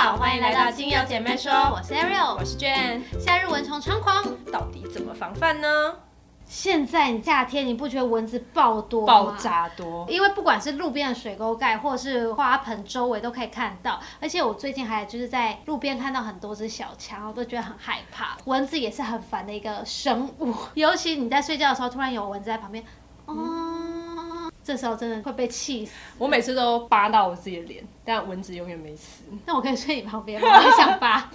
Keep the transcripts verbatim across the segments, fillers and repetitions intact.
好，欢迎来到精油姐妹说，我是 Ariel， 我是 Jen。夏日蚊虫猖狂，到底怎么防范呢？现在夏天你不觉得蚊子爆多吗？爆炸多，因为不管是路边的水沟盖，或者是花盆周围都可以看到。而且我最近还就是在路边看到很多只小强，我都觉得很害怕。蚊子也是很烦的一个生物，尤其你在睡觉的时候，突然有蚊子在旁边，哦、嗯，嗯、这时候真的会被气死。我每次都扒到我自己的脸，但蚊子永远没死。那我可以睡你旁边吗？我也想扒。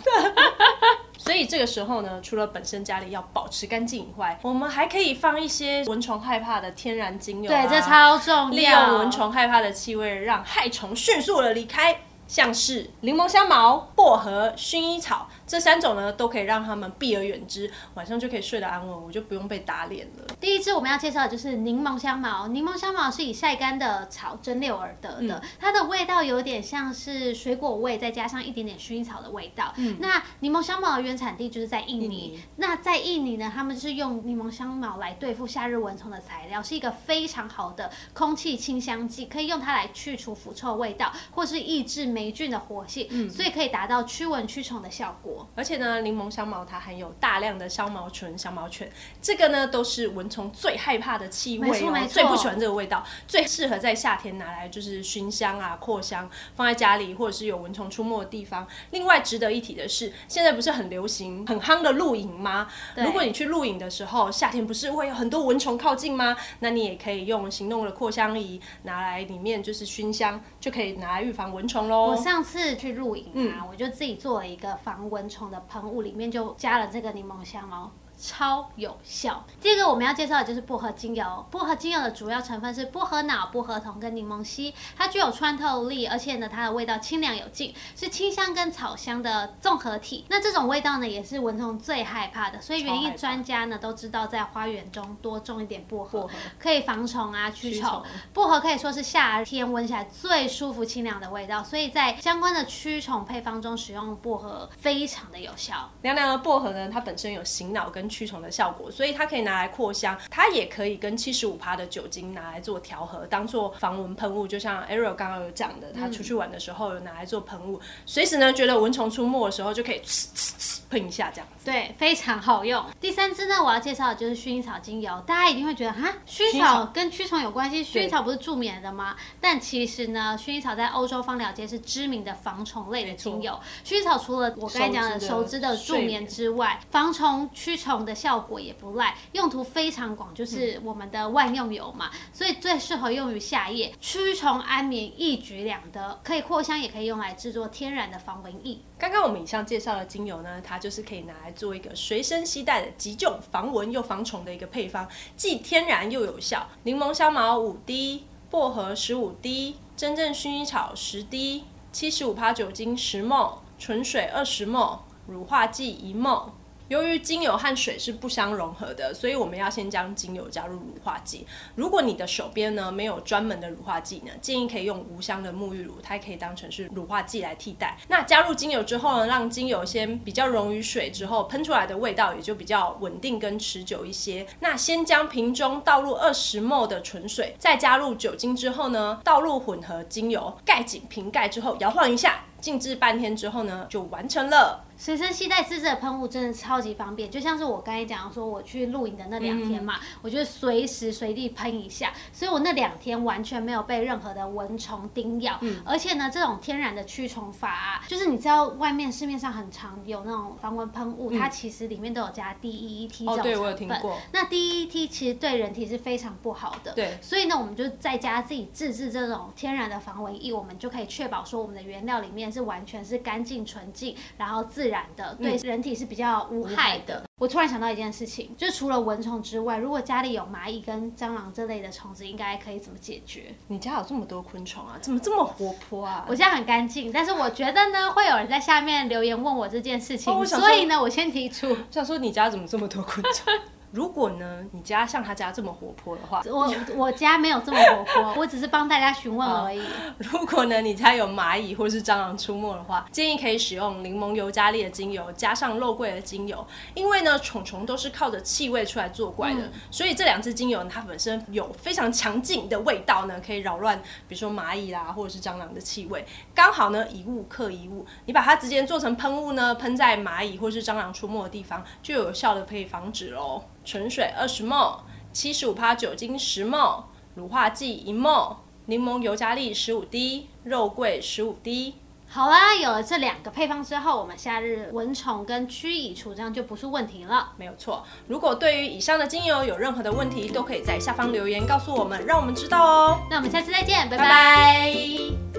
所以这个时候呢，除了本身家里要保持干净以外，我们还可以放一些蚊虫害怕的天然精油、啊。对，这超重要。利用蚊虫害怕的气味，让害虫迅速的离开，像是柠檬香茅、薄荷、薰衣草这三种呢，都可以让它们避而远之，晚上就可以睡得安稳，我就不用被打脸了。第一支我们要介绍的就是柠檬香茅。柠檬香茅是以晒干的草蒸馏而得的，嗯、它的味道有点像是水果味，再加上一点点薰衣草的味道。嗯、那柠檬香茅的原产地就是在印尼。印尼那在印尼呢，他们就是用柠檬香茅来对付夏日蚊虫的材料，是一个非常好的空气清香剂，可以用它来去除腐臭味道，或是抑制霉菌的活性，嗯、所以可以达到驱蚊驱虫的效果。而且呢，柠檬香茅它含有大量的香茅醇、香茅醛，这个呢都是蚊虫最害怕的气味、哦，最不喜欢这个味道，最适合在夏天拿来就是熏香啊、扩香，放在家里或者是有蚊虫出没的地方。另外值得一提的是，现在不是很流行、很夯的露营吗？如果你去露营的时候，夏天不是会有很多蚊虫靠近吗？那你也可以用行动的扩香仪拿来里面就是熏香，就可以拿来预防蚊虫喽。我上次去露营啊，嗯、我就自己做了一个防蚊虫的喷雾，里面就加了这个柠檬香茅。超有效。第二个我们要介绍的就是薄荷精油。薄荷精油的主要成分是薄荷脑、薄荷酮跟柠檬烯，它具有穿透力，而且呢它的味道清凉有劲，是清香跟草香的综合体。那这种味道呢也是蚊虫最害怕的，所以园艺专家呢都知道在花园中多种一点薄荷，薄荷可以防虫啊驱虫。薄荷可以说是夏天闻起来最舒服清凉的味道，所以在相关的驱虫配方中使用薄荷非常的有效。凉凉的薄荷呢，它本身有醒脑跟驱虫的效果，所以它可以拿来扩香，它也可以跟 百分之七十五 的酒精拿来做调和，当做防蚊喷雾。就像 Ariel 刚刚有讲的，他出去玩的时候有拿来做喷雾，随、嗯、时呢觉得蚊虫出没的时候就可以呲呲呲喷一下，这样子对，非常好用。第三支呢，我要介绍的就是薰衣草精油。大家一定会觉得啊，薰衣草跟驱虫有关系？薰衣草不是助眠的吗？但其实呢，薰衣草在欧洲芳疗界是知名的防虫类的精油。薰衣草除了我刚才讲的熟知的助眠之外，防虫驱虫的效果也不赖，用途非常广，就是我们的万用油嘛，嗯、所以最适合用于夏夜驱虫安眠，一举两得，可以扩香，也可以用来制作天然的防蚊液。刚刚我们以上介绍的精油呢，它就是可以拿来做一个随身携带的急救防蚊又防虫的一个配方，既天然又有效。柠檬香茅五滴，薄荷十五滴，真正薰衣草十滴，百分之七十五 酒精十毫升，纯水二十毫升，乳化剂一毫升。由于精油和水是不相融合的，所以我们要先将精油加入乳化剂。如果你的手边呢没有专门的乳化剂呢，建议可以用无香的沐浴乳，它可以当成是乳化剂来替代。那加入精油之后呢，让精油先比较溶于水之后，喷出来的味道也就比较稳定跟持久一些。那先将瓶中倒入二十毫升的纯水，再加入酒精之后呢，倒入混合精油，盖紧瓶盖之后摇晃一下。静置半天之后呢，就完成了。随身携带自制的喷雾真的超级方便，就像是我刚才讲说我去露营的那两天嘛，嗯、我就随时随地喷一下，所以我那两天完全没有被任何的蚊虫叮咬。嗯、而且呢，这种天然的驱虫法啊，就是你知道外面市面上很常有那种防蚊喷雾，嗯、它其实里面都有加 D E E T 这种成分。哦，对，我有听过。那 D E E T 其实对人体是非常不好的。对。所以呢，我们就在家自己自制这种天然的防蚊液，我们就可以确保说我们的原料里面。是完全是干净纯净，然后自然的，对人体是比较无害的。嗯、我突然想到一件事情，就是除了蚊虫之外，如果家里有蚂蚁跟蟑螂这类的虫子，应该可以怎么解决？你家有这么多昆虫啊，怎么这么活泼啊？我家很干净，但是我觉得呢，会有人在下面留言问我这件事情，哦、所以呢，我先提出，想说你家怎么这么多昆虫？如果呢，你家像他家这么活泼的话，我我家没有这么活泼，我只是帮大家询问而已。哦、如果呢，你家有蚂蚁或是蟑螂出没的话，建议可以使用柠檬尤加利的精油加上肉桂的精油，因为呢，虫虫都是靠着气味出来作怪的，嗯、所以这两支精油呢它本身有非常强劲的味道呢，可以扰乱比如说蚂蚁啦或者是蟑螂的气味。刚好呢，一物克一物，你把它直接做成喷雾呢，喷在蚂蚁或是蟑螂出没的地方，就有效的可以防止喽。 纯水二十毫升， 百分之七十五 酒精十毫升， 乳化剂一毫升， 柠檬尤加利十五滴， 肉桂十五滴。好啦，有了这两个配方之后，我们夏日蚊虫跟驱蚁除蟑就不是问题了。没有错，如果对于以上的精油有任何的问题，都可以在下方留言告诉我们，让我们知道哦。那我们下次再见，拜拜。拜拜。